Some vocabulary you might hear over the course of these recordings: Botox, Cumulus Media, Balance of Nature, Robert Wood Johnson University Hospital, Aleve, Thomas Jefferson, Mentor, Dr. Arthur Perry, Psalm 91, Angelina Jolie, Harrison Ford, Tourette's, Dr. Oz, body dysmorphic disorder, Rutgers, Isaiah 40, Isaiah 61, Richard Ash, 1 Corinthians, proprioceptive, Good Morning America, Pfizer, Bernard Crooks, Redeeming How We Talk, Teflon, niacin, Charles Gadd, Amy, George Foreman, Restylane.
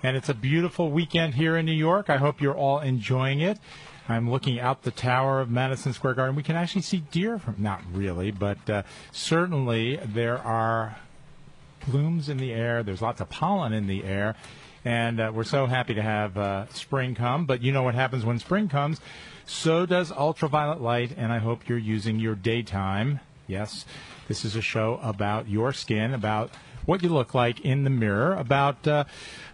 And it's a beautiful weekend here in New York. I hope you're all enjoying it. I'm looking out the tower of Madison Square Garden. We can actually see deer from, not really, but certainly there are plumes in the air. There's lots of pollen in the air. And we're so happy to have spring come. But you know what happens when spring comes. So does ultraviolet light. And I hope you're using your daytime. Yes, this is a show about your skin, about what you look like in the mirror, about...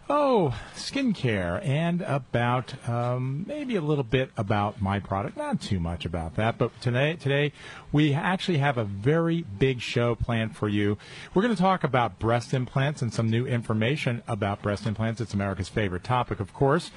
skincare, and about maybe a little bit about my product. Not too much about that, but today we actually have a very big show planned for you. We're going to talk about breast implants and some new information about breast implants. It's America's favorite topic, of course.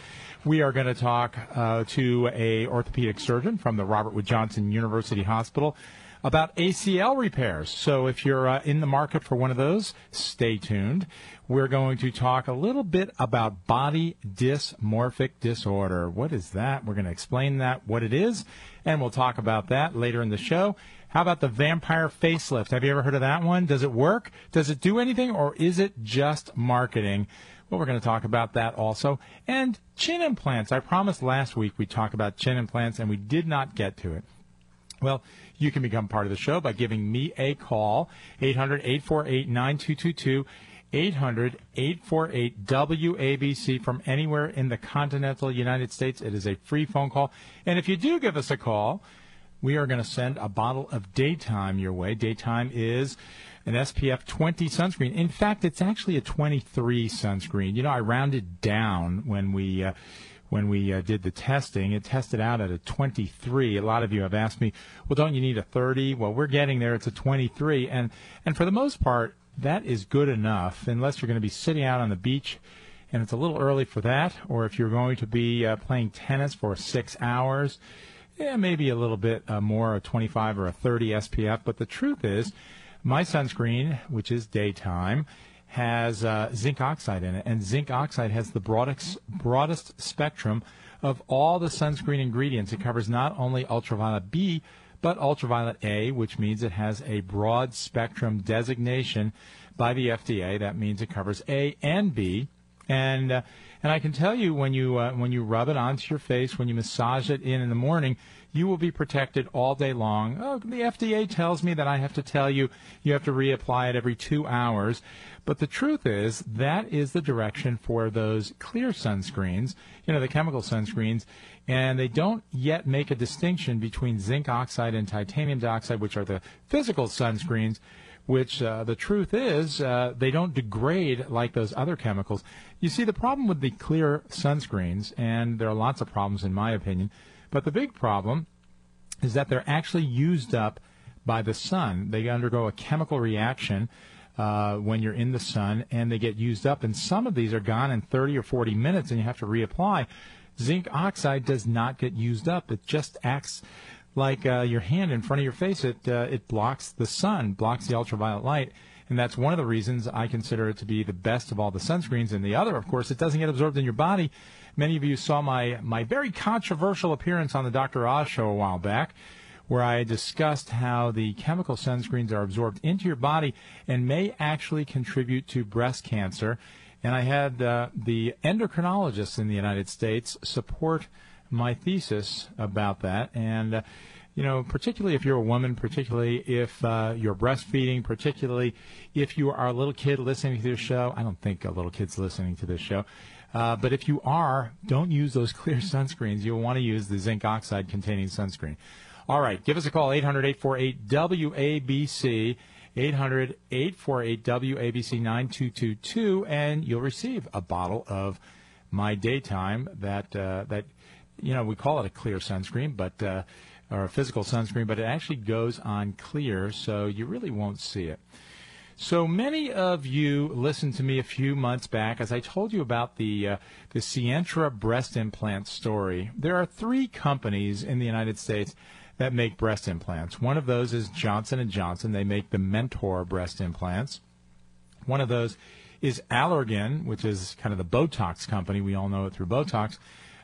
We are going to talk to an orthopedic surgeon from the Robert Wood Johnson University Hospital about ACL repairs. So if you're in the market for one of those, stay tuned. We're going to talk a little bit about body dysmorphic disorder. What is that? We're going to explain that, what it is, and we'll talk about that later in the show. How about the vampire facelift? Have you ever heard of that one? Does it work? Does it do anything, or is it just marketing? Well, we're going to talk about that also. And chin implants. I promised last week we'd talk about chin implants, and we did not get to it. Well, you can become part of the show by giving me a call, 800-848-9222, 800-848-WABC, from anywhere in the continental United States. It is a free phone call. And if you do give us a call, we are going to send a bottle of Daytime your way. Daytime is an SPF 20 sunscreen. In fact, it's actually a 23 sunscreen. You know, I rounded down when we... When we did the testing, it tested out at a 23. A lot of you have asked me, well, don't you need a 30? Well, we're getting there. It's a 23. And for the most part, that is good enough, unless you're going to be sitting out on the beach, and it's a little early for that, or if you're going to be playing tennis for 6 hours, yeah, maybe a little bit more, a 25 or a 30 SPF. But the truth is, my sunscreen, which is Daytime, has zinc oxide in it, and zinc oxide has the broadest spectrum of all the sunscreen ingredients. It covers not only ultraviolet B, but ultraviolet A, which means it has a broad spectrum designation by the FDA. That means it covers A and B, and I can tell you when you rub it onto your face, when you massage it in the morning, you will be protected all day long. Oh, the FDA tells me that I have to tell you you have to reapply it every 2 hours. But the truth is, that is the direction for those clear sunscreens, you know, the chemical sunscreens, and they don't yet make a distinction between zinc oxide and titanium dioxide, which are the physical sunscreens, which the truth is they don't degrade like those other chemicals. You see, the problem with the clear sunscreens, and there are lots of problems in my opinion, but the big problem is that they're actually used up by the sun. They undergo a chemical reaction when you're in the sun, and they get used up. And some of these are gone in 30 or 40 minutes, and you have to reapply. Zinc oxide does not get used up. It just acts like your hand in front of your face. It blocks the sun, blocks the ultraviolet light. And that's one of the reasons I consider it to be the best of all the sunscreens. And the other, of course, it doesn't get absorbed in your body. Many of you saw my very controversial appearance on the Dr. Oz show a while back, where I discussed how the chemical sunscreens are absorbed into your body and may actually contribute to breast cancer. And I had the endocrinologists in the United States support my thesis about that. And, you know, particularly if you're a woman, particularly if you're breastfeeding, particularly if you are a little kid listening to this show. I don't think a little kid's listening to this show. But if you are, don't use those clear sunscreens. You'll want to use the zinc oxide-containing sunscreen. All right, give us a call, 800-848-WABC, 800-848-WABC-9222, and you'll receive a bottle of My Daytime that you know, we call it a clear sunscreen, but or a physical sunscreen, but it actually goes on clear, so you really won't see it. So many of you listened to me a few months back as I told you about the Sientra breast implant story. There are three companies in the United States that make breast implants. One of those is Johnson & Johnson. They make the Mentor breast implants. One of those is Allergan, which is kind of the Botox company. We all know it through Botox.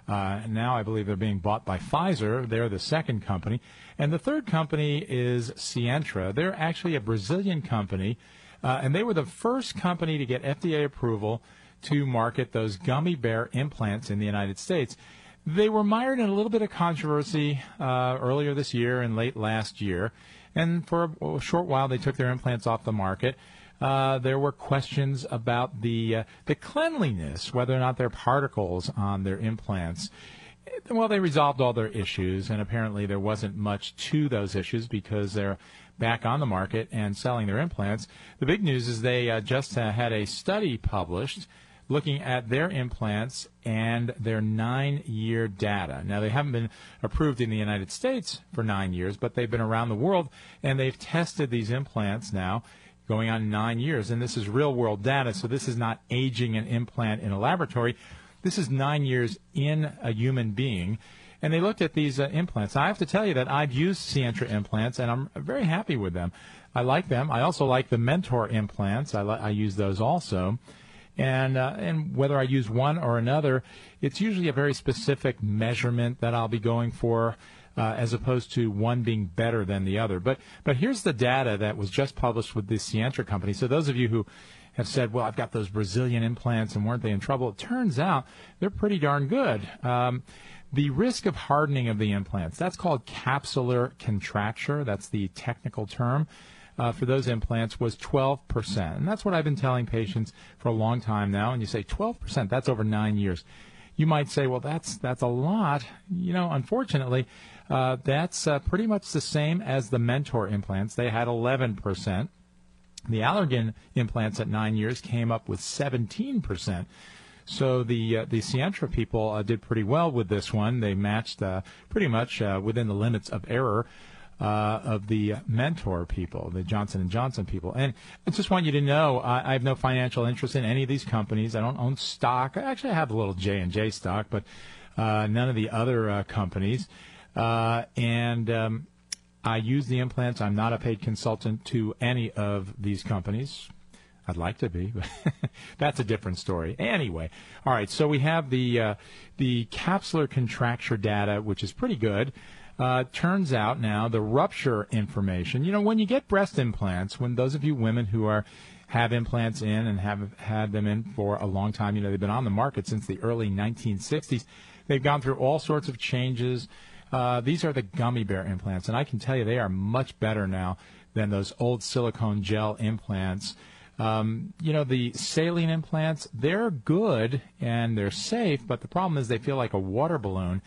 Now I believe they're being bought by Pfizer. They're the second company. And the third company is Sientra. They're actually a Brazilian company. And they were the first company to get FDA approval to market those gummy bear implants in the United States. They were mired in a little bit of controversy earlier this year and late last year. And for a short while, they took their implants off the market. There were questions about the cleanliness, whether or not there are particles on their implants. Well, they resolved all their issues, and apparently there wasn't much to those issues because they're back on the market and selling their implants. The big news is they just had a study published looking at their implants and their 9-year data. Now, they haven't been approved in the United States for 9 years, but they've been around the world, and they've tested these implants now going on 9 years. And this is real-world data, so this is not aging an implant in a laboratory. This is 9 years in a human being. And they looked at these implants. I have to tell you that I've used Sientra implants, and I'm very happy with them. I like them. I also like the Mentor implants. I use those also. And whether I use one or another, it's usually a very specific measurement that I'll be going for, as opposed to one being better than the other. But here's the data that was just published with the Sientra company. So those of you who have said, well, I've got those Brazilian implants, and weren't they in trouble? It turns out they're pretty darn good. The risk of hardening of the implants, that's called capsular contracture. That's the technical term for those implants, was 12%. And that's what I've been telling patients for a long time now. And you say 12%, that's over 9 years. You might say, well, that's a lot. You know, unfortunately, that's pretty much the same as the Mentor implants. They had 11%. The Allergan implants at 9 years came up with 17%. So the Sientra people did pretty well with this one. They matched pretty much within the limits of error of the Mentor people, the Johnson & Johnson people. And I just want you to know I have no financial interest in any of these companies. I don't own stock. Actually, I have a little J&J stock, but none of the other companies. I use the implants. I'm not a paid consultant to any of these companies. I'd like to be, but that's a different story. Anyway, all right, so we have the capsular contracture data, which is pretty good. Turns out now the rupture information, you know, when you get breast implants, when those of you women who have implants in and have had them in for a long time, you know, they've been on the market since the early 1960s. They've gone through all sorts of changes. These are the gummy bear implants, and I can tell you they are much better now than those old silicone gel implants. You know, the saline implants, they're good and they're safe, but the problem is they feel like a water balloon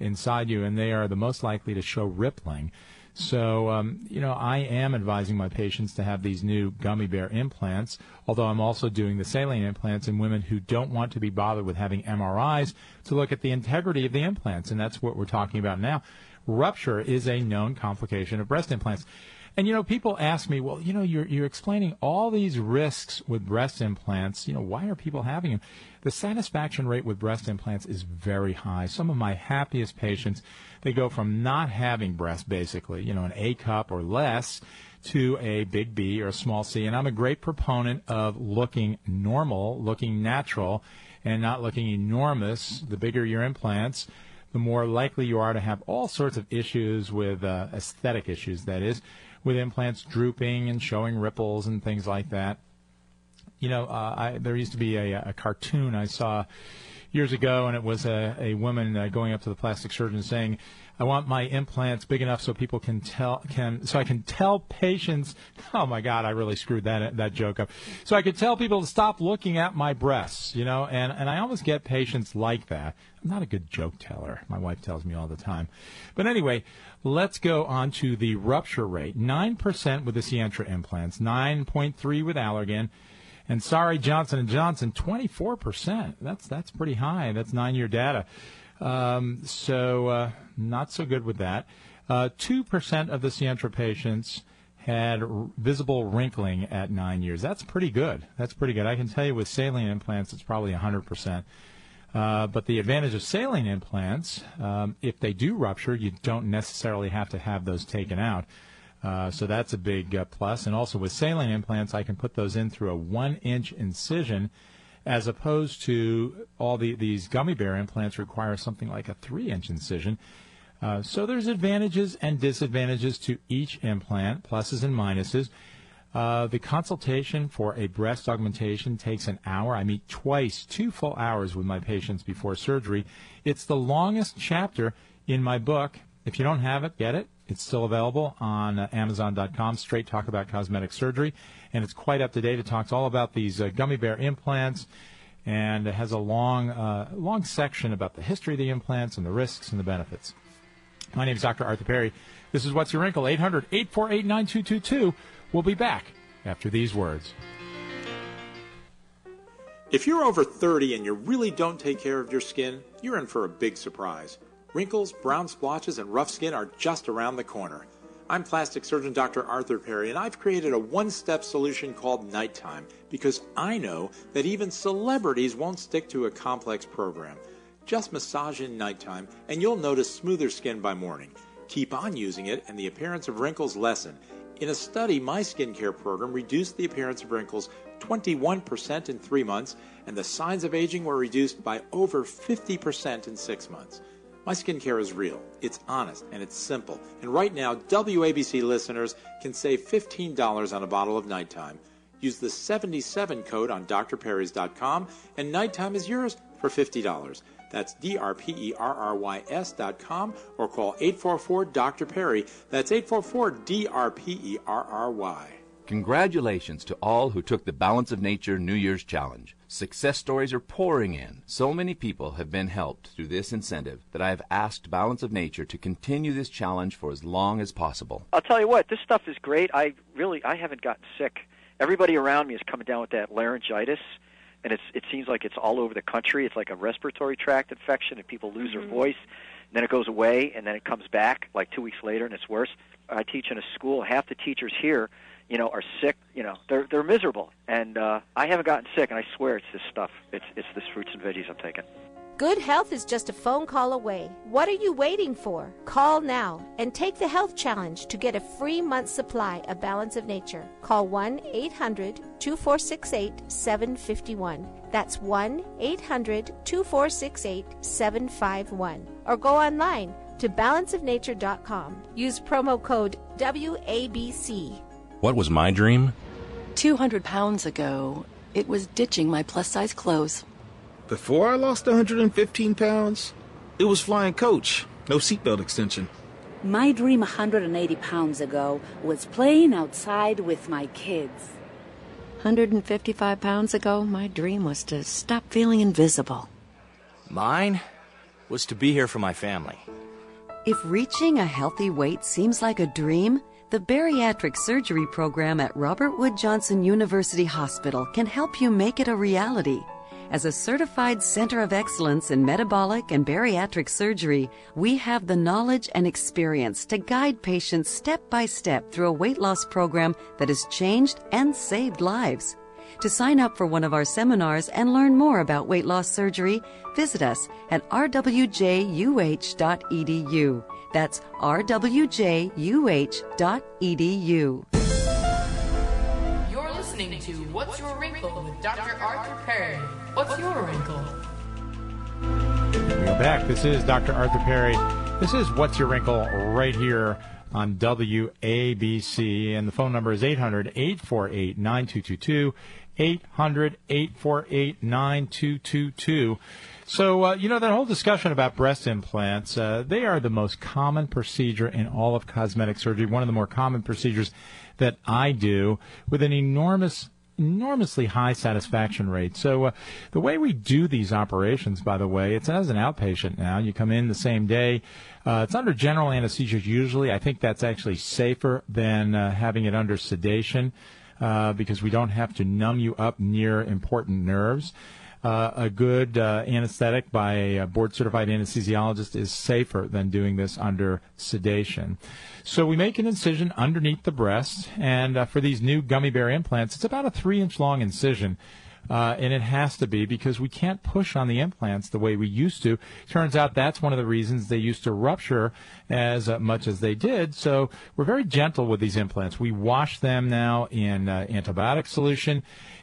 inside you, and they are the most likely to show rippling. So, you know, I am advising my patients to have these new gummy bear implants, although I'm also doing the saline implants in women who don't want to be bothered with having MRIs to look at the integrity of the implants, and that's what we're talking about now. Rupture is a known complication of breast implants. And, you know, people ask me, well, you know, you're explaining all these risks with breast implants. You know, why are people having them? The satisfaction rate with breast implants is very high. Some of my happiest patients, they go from not having breasts, basically, you know, an A cup or less, to a big B or a small C. And I'm a great proponent of looking normal, looking natural, and not looking enormous. The bigger your implants, the more likely you are to have all sorts of issues with aesthetic issues, that is, with implants drooping and showing ripples and things like that. You know, there used to be a cartoon I saw years ago, and it was a woman going up to the plastic surgeon saying, "I want my implants big enough so people can tell so I can tell patients." Oh my God, I really screwed that joke up. So I could tell people to stop looking at my breasts, you know. And I almost get patients like that. I'm not a good joke teller. My wife tells me all the time. But anyway, let's go on to the rupture rate: 9% with the Sientra implants, 9.3 with Allergan. And sorry, Johnson & Johnson, 24%. That's pretty high. That's 9-year data. So not so good with that. 2% of the Sientra patients had visible wrinkling at 9 years. That's pretty good. That's pretty good. I can tell you with saline implants, it's probably 100%. But the advantage of saline implants, if they do rupture, you don't necessarily have to have those taken out. So that's a big plus. And also with saline implants, I can put those in through a 1-inch incision, as opposed to all these gummy bear implants require something like a 3-inch incision. So there's advantages and disadvantages to each implant, pluses and minuses. The consultation for a breast augmentation takes an hour. I meet twice, 2 full hours with my patients before surgery. It's the longest chapter in my book. If you don't have it, get it. It's still available on Amazon.com, Straight Talk About Cosmetic Surgery, and it's quite up to date. It talks all about these gummy bear implants, and it has a long section about the history of the implants and the risks and the benefits. My name is Dr. Arthur Perry. This is What's Your Wrinkle, 800-848-9222. We'll be back after these words. If you're over 30 and you really don't take care of your skin, you're in for a big surprise. Wrinkles, brown splotches, and rough skin are just around the corner. I'm plastic surgeon Dr. Arthur Perry, and I've created a one-step solution called Nighttime, because I know that even celebrities won't stick to a complex program. Just massage in Nighttime, and you'll notice smoother skin by morning. Keep on using it, and the appearance of wrinkles lessen. In a study, my skincare program reduced the appearance of wrinkles 21% in 3 months, and the signs of aging were reduced by over 50% in 6 months. My skincare is real, it's honest, and it's simple. And right now, WABC listeners can save $15 on a bottle of Nighttime. Use the 77 code on drperrys.com, and Nighttime is yours for $50. That's DRPERRYS.com, or call 844-DR-PERRY. That's 844-DRPERRY. Congratulations to all who took the Balance of Nature New Year's Challenge. Success stories are pouring in. So many people have been helped through this incentive that I have asked Balance of Nature to continue this challenge for as long as possible. I'll tell you what, this stuff is great. I haven't gotten sick. Everybody around me is coming down with that laryngitis, and it seems like it's all over the country. It's like a respiratory tract infection, and people lose their voice, and then it goes away, and then it comes back like 2 weeks later, and it's worse. I teach in a school. Half the teachers here, you know, are sick. You know, they're miserable. And I haven't gotten sick, and I swear it's this stuff. It's this fruits and veggies I'm taking. Good health is just a phone call away. What are you waiting for? Call now and take the health challenge to get a free month's supply of Balance of Nature. Call 1-800-2468-751. That's 1-800-2468-751. Or go online to balanceofnature.com. Use promo code WABC. What was my dream? 200 pounds ago, it was ditching my plus-size clothes. Before I lost 115 pounds, it was flying coach, no seatbelt extension. My dream 180 pounds ago was playing outside with my kids. 155 pounds ago, my dream was to stop feeling invisible. Mine was to be here for my family. If reaching a healthy weight seems like a dream, the Bariatric Surgery Program at Robert Wood Johnson University Hospital can help you make it a reality. As a certified center of excellence in metabolic and bariatric surgery, we have the knowledge and experience to guide patients step by step through a weight loss program that has changed and saved lives. To sign up for one of our seminars and learn more about weight loss surgery, visit us at rwjuh.edu. That's rwjuh.edu. You're listening to What's Your Wrinkle with Dr. Arthur Perry. What's your wrinkle? We're back. This is Dr. Arthur Perry. This is What's Your Wrinkle right here on WABC. And the phone number is 800-848-9222. 800-848-9222. So, that whole discussion about breast implants, they are the most common procedure in all of cosmetic surgery, one of the more common procedures that I do, with an enormously high satisfaction rate. So the way we do these operations, by the way, it's as an outpatient now. You come in the same day. It's under general anesthesia usually. I think that's actually safer than having it under sedation because we don't have to numb you up near important nerves. A good anesthetic by a board-certified anesthesiologist is safer than doing this under sedation. So we make an incision underneath the breast, and for these new gummy bear implants, it's about a 3-inch long incision, and it has to be because we can't push on the implants the way we used to. Turns out that's one of the reasons they used to rupture as much as they did, so we're very gentle with these implants. We wash them now in antibiotic solution,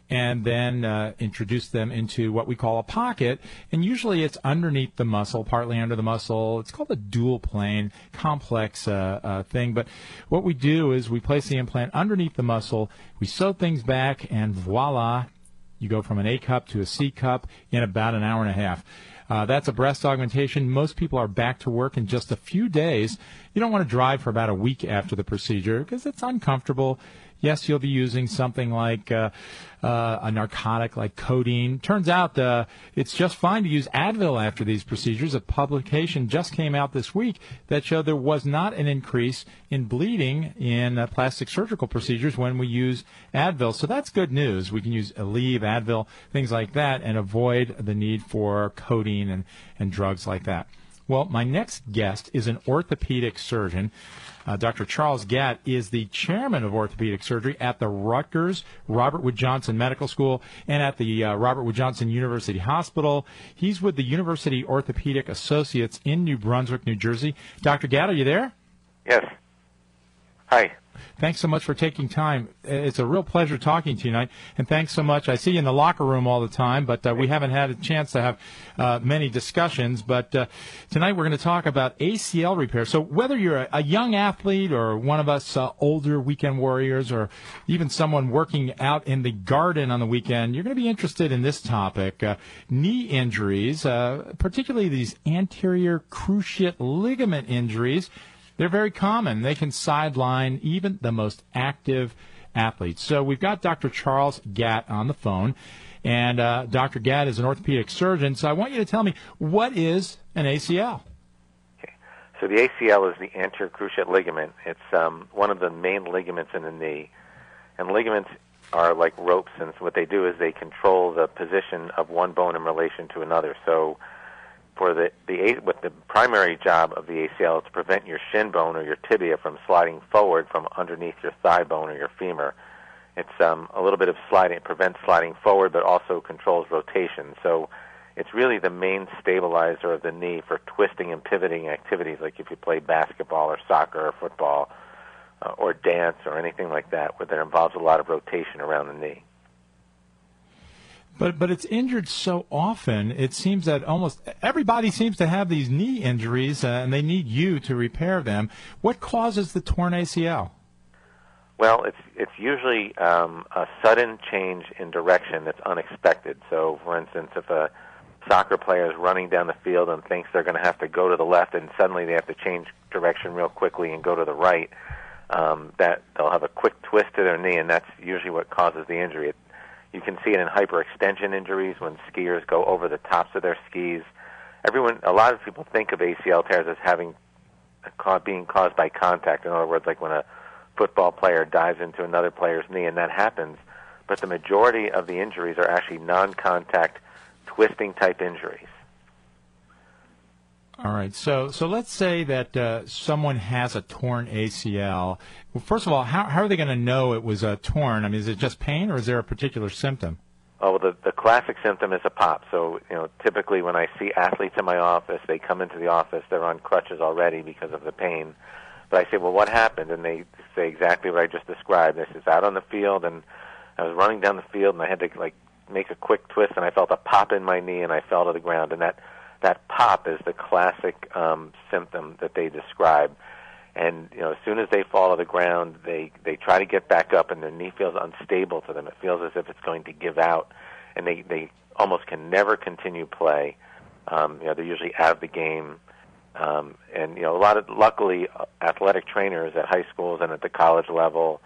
and then introduce them into what we call a pocket, and usually it's underneath the muscle, partly under the muscle. It's called a dual plane, complex thing, but what we do is we place the implant underneath the muscle, we sew things back, and voila, you go from an A cup to a C cup in about an hour and a half. That's a breast augmentation. Most people are back to work in just a few days. You don't want to drive for about a week after the procedure because it's uncomfortable. Yes, you'll be using something like a narcotic like codeine. Turns out it's just fine to use Advil after these procedures. A publication just came out this week that showed there was not an increase in bleeding in plastic surgical procedures when we use Advil. So that's good news. We can use Aleve, Advil, things like that, and avoid the need for codeine and drugs like that. Well, my next guest is an orthopedic surgeon. Dr. Charles Gatt is the chairman of orthopedic surgery at the Rutgers Robert Wood Johnson Medical School and at the Robert Wood Johnson University Hospital. He's with the University Orthopedic Associates in New Brunswick, New Jersey. Dr. Gatt, are you there? Yes. Hi. Thanks so much for taking time. It's a real pleasure talking to you tonight, and thanks so much. I see you in the locker room all the time, but we haven't had a chance to have many discussions. But tonight we're going to talk about ACL repair. So whether you're a young athlete or one of us older weekend warriors or even someone working out in the garden on the weekend, you're going to be interested in this topic, knee injuries, particularly these anterior cruciate ligament injuries. They're very common. They can sideline even the most active athletes. So we've got Dr. Charles Gatt on the phone, and Dr. Gatt is an orthopedic surgeon. So I want you to tell me, what is an ACL? Okay. So the ACL is the anterior cruciate ligament. It's one of the main ligaments in the knee. And ligaments are like ropes, and so what they do is they control the position of one bone in relation to another. So for the primary job of the ACL is to prevent your shin bone or your tibia from sliding forward from underneath your thigh bone or your femur. It's a little bit of sliding. It prevents sliding forward but also controls rotation. So it's really the main stabilizer of the knee for twisting and pivoting activities, like if you play basketball or soccer or football or dance or anything like that, where there involves a lot of rotation around the knee. But it's injured so often, it seems that almost everybody seems to have these knee injuries, and they need you to repair them. What causes the torn ACL? Well, it's usually a sudden change in direction that's unexpected. So, for instance, if a soccer player is running down the field and thinks they're going to have to go to the left, and suddenly they have to change direction real quickly and go to the right, that they'll have a quick twist to their knee, and that's usually what causes the injury. You can see it in hyperextension injuries when skiers go over the tops of their skis. A lot of people think of ACL tears as being caused by contact. In other words, like when a football player dives into another player's knee, and that happens. But the majority of the injuries are actually non-contact, twisting-type injuries. All right. So let's say that someone has a torn ACL. Well, first of all, how are they going to know it was torn? I mean, is it just pain, or is there a particular symptom? Oh, well, the classic symptom is a pop. So, typically when I see athletes in my office, they come into the office, they're on crutches already because of the pain. But I say, well, what happened? And they say exactly what I just described. This is out on the field, and I was running down the field, and I had to make a quick twist, and I felt a pop in my knee, and I fell to the ground, and that pop is the classic symptom that they describe. And, you know, as soon as they fall to the ground, they try to get back up, and their knee feels unstable to them. It feels as if it's going to give out, and they almost can never continue play. You know, they're usually out of the game. And, you know, luckily, athletic trainers at high schools and at the college level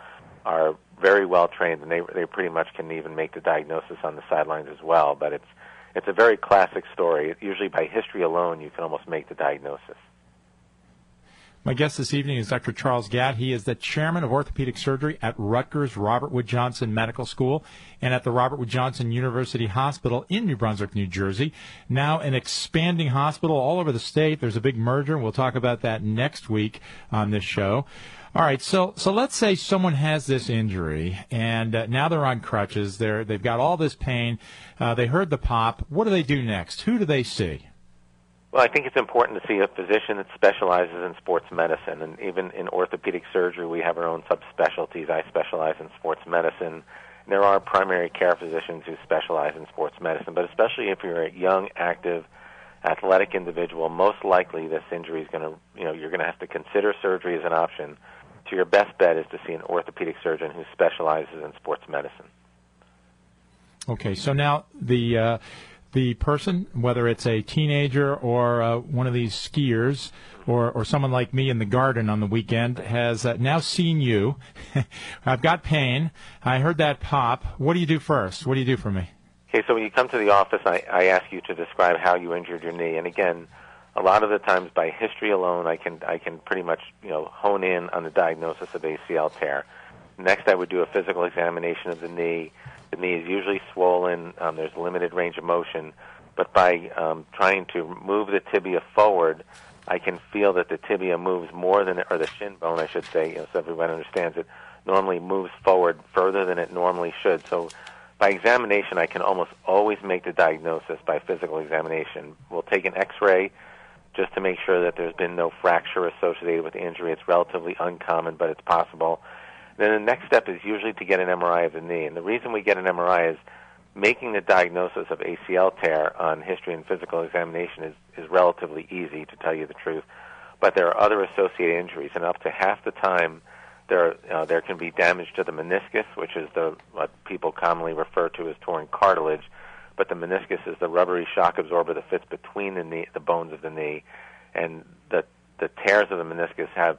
are very well trained, and they pretty much can even make the diagnosis on the sidelines as well. But it's a very classic story. Usually by history alone, you can almost make the diagnosis. My guest this evening is Dr. Charles Gatt. He is the chairman of orthopedic surgery at Rutgers Robert Wood Johnson Medical School and at the Robert Wood Johnson University Hospital in New Brunswick, New Jersey. Now an expanding hospital all over the state. There's a big merger. We'll talk about that next week on this show. All right, so let's say someone has this injury, and now they're on crutches. They've got all this pain. They heard the pop. What do they do next? Who do they see? Well, I think it's important to see a physician that specializes in sports medicine, and even in orthopedic surgery, we have our own subspecialties. I specialize in sports medicine. There are primary care physicians who specialize in sports medicine, but especially if you're a young, active, athletic individual, most likely this injury is going to, you know, you're going to have to consider surgery as an option. So your best bet is to see an orthopedic surgeon who specializes in sports medicine. Okay, so now the person, whether it's a teenager or one of these skiers or someone like me in the garden on the weekend, has now seen you. I've got pain. I heard that pop. What do you do first? What do you do for me? Okay, so when you come to the office, I ask you to describe how you injured your knee. And again, a lot of the times by history alone, I can pretty much, you know, hone in on the diagnosis of ACL tear. Next, I would do a physical examination of the knee. The knee is usually swollen. There's limited range of motion. But by trying to move the tibia forward, I can feel that the tibia moves more than, or the shin bone, I should say, you know, so everyone understands it, normally moves forward further than it normally should. So by examination, I can almost always make the diagnosis by physical examination. We'll take an X-ray just to make sure that there's been no fracture associated with the injury. It's relatively uncommon, but it's possible. Then the next step is usually to get an MRI of the knee. And the reason we get an MRI is making the diagnosis of ACL tear on history and physical examination is relatively easy, to tell you the truth. But there are other associated injuries, and up to half the time there can be damage to the meniscus, which is what people commonly refer to as torn cartilage. But the meniscus is the rubbery shock absorber that fits between the bones of the knee. And the tears of the meniscus have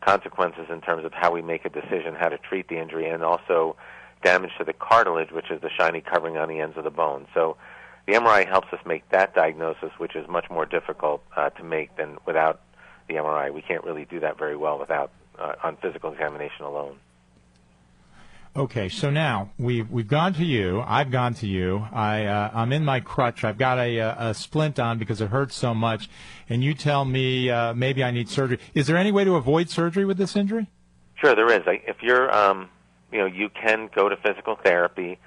consequences in terms of how we make a decision how to treat the injury, and also damage to the cartilage, which is the shiny covering on the ends of the bone. So the MRI helps us make that diagnosis, which is much more difficult to make than without the MRI. We can't really do that very well without on physical examination alone. Okay, so now we've gone to you. I've gone to you. I'm in my crutch. I've got a splint on because it hurts so much, and you tell me maybe I need surgery. Is there any way to avoid surgery with this injury? Sure, there is. If you're, you can go to physical therapy,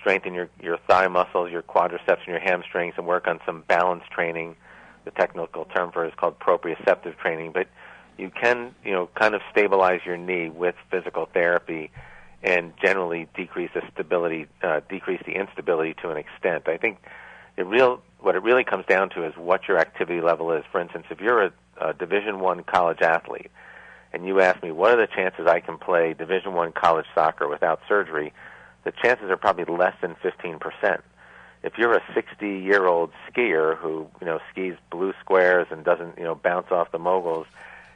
strengthen your thigh muscles, your quadriceps, and your hamstrings, and work on some balance training. The technical term for it is called proprioceptive training. But you can, kind of stabilize your knee with physical therapy, and generally decrease the stability, decrease the instability to an extent. I think what it really comes down to is what your activity level is. For instance, if you're a Division I college athlete and you ask me what are the chances I can play Division I college soccer without surgery, the chances are probably less than 15%. If you're a 60-year-old skier who, skis blue squares and doesn't, bounce off the moguls,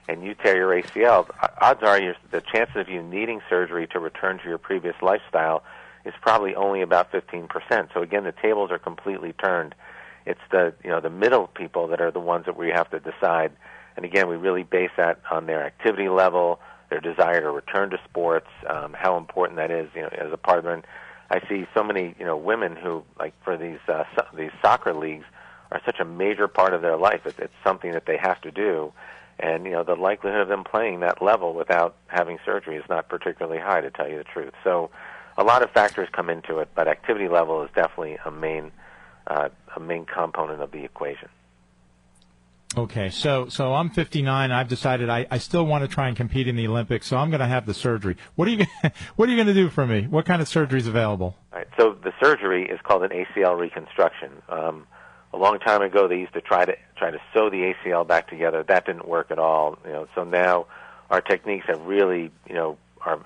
and you tear your ACL, odds are the chances of you needing surgery to return to your previous lifestyle is probably only about 15%. So again, the tables are completely turned. It's the middle people that are the ones that we have to decide. And again, we really base that on their activity level, their desire to return to sports, how important that is, as a partner. And I see so many, women who, like for these soccer leagues, are such a major part of their life. It's something that they have to do. And, the likelihood of them playing that level without having surgery is not particularly high, to tell you the truth. So a lot of factors come into it, but activity level is definitely a main component of the equation. Okay, so I'm 59. I've decided I still want to try and compete in the Olympics, so I'm going to have the surgery. What are you going to do for me? What kind of surgery is available? All right, so the surgery is called an ACL reconstruction. A long time ago, they used to try to sew the ACL back together. That didn't work at all. You know, so now our techniques have really, you know,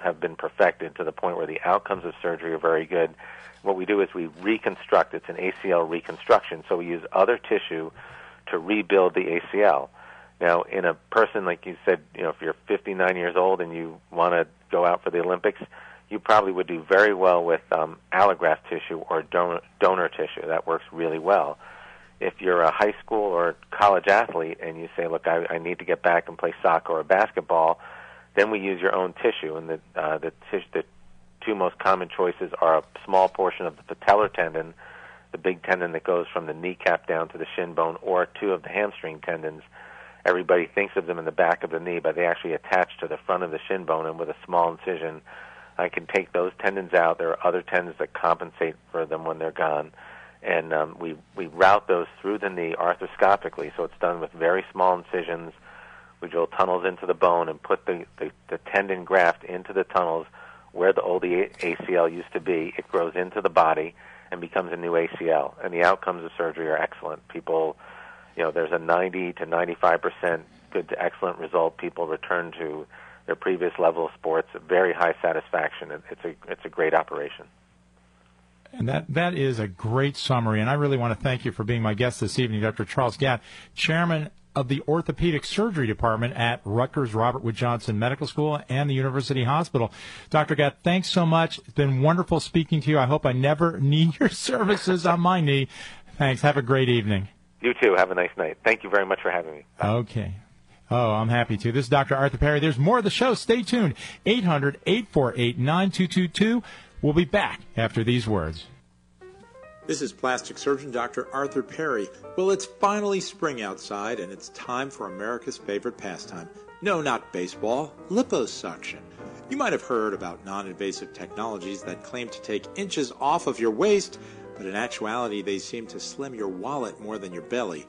have been perfected to the point where the outcomes of surgery are very good. What we do is we reconstruct. It's an ACL reconstruction. So we use other tissue to rebuild the ACL. Now, in a person, like you said, you know, if you're 59 years old and you want to go out for the Olympics, you probably would do very well with allograft tissue or donor tissue. That works really well. If you're a high school or college athlete and you say, look, I need to get back and play soccer or basketball, then we use your own tissue. And the two most common choices are a small portion of the patellar tendon, the big tendon that goes from the kneecap down to the shin bone, or two of the hamstring tendons. Everybody thinks of them in the back of the knee, but they actually attach to the front of the shin bone, and with a small incision, I can take those tendons out. There are other tendons that compensate for them when they're gone, and we route those through the knee arthroscopically, so it's done with very small incisions. We drill tunnels into the bone and put the tendon graft into the tunnels where the old ACL used to be. It grows into the body and becomes a new ACL, and the outcomes of surgery are excellent. People, you know, there's a 90 to 95% good to excellent result. People return to their previous level of sports, very high satisfaction. It's a great operation. And that is a great summary, and I really want to thank you for being my guest this evening, Dr. Charles Gatt, Chairman of the Orthopedic Surgery Department at Rutgers Robert Wood Johnson Medical School and the University Hospital. Dr. Gatt, thanks so much. It's been wonderful speaking to you. I hope I never need your services on my knee. Thanks. Have a great evening. You too. Have a nice night. Thank you very much for having me. Bye. Okay. Oh, I'm happy to. This is Dr. Arthur Perry. There's more of the show. Stay tuned. 800-848-9222. We'll be back after these words. This is plastic surgeon Dr. Arthur Perry. Well, it's finally spring outside, and it's time for America's favorite pastime. No, not baseball, liposuction. You might have heard about non-invasive technologies that claim to take inches off of your waist, but in actuality, they seem to slim your wallet more than your belly.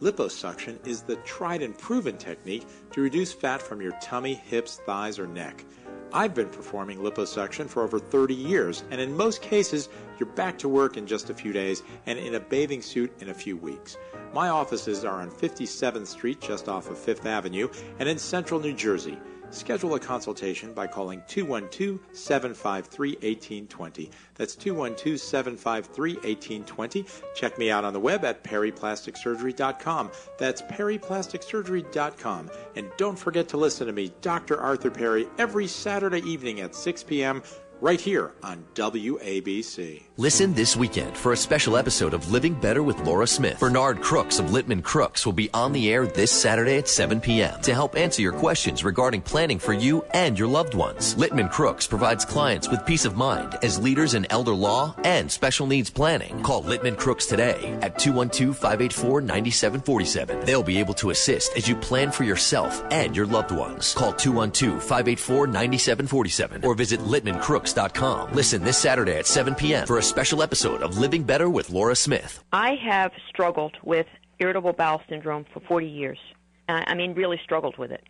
Liposuction is the tried and proven technique to reduce fat from your tummy, hips, thighs, or neck. I've been performing liposuction for over 30 years, and in most cases, you're back to work in just a few days and in a bathing suit in a few weeks. My offices are on 57th Street, just off of Fifth Avenue, and in central New Jersey. Schedule a consultation by calling 212-753-1820. That's 212-753-1820. Check me out on the web at perryplasticsurgery.com. That's perryplasticsurgery.com. And don't forget to listen to me, Dr. Arthur Perry, every Saturday evening at 6 p.m., right here on WABC. Listen this weekend for a special episode of Living Better with Laura Smith. Bernard Crooks of Littman Crooks will be on the air this Saturday at 7 p.m. to help answer your questions regarding planning for you and your loved ones. Littman Crooks provides clients with peace of mind as leaders in elder law and special needs planning. Call Littman Crooks today at 212-584-9747. They'll be able to assist as you plan for yourself and your loved ones. Call 212-584-9747 or visit Littman Crooks. Listen this Saturday at 7 p.m. for a special episode of Living Better with Laura Smith. I have struggled with irritable bowel syndrome for 40 years. I mean, really struggled with it.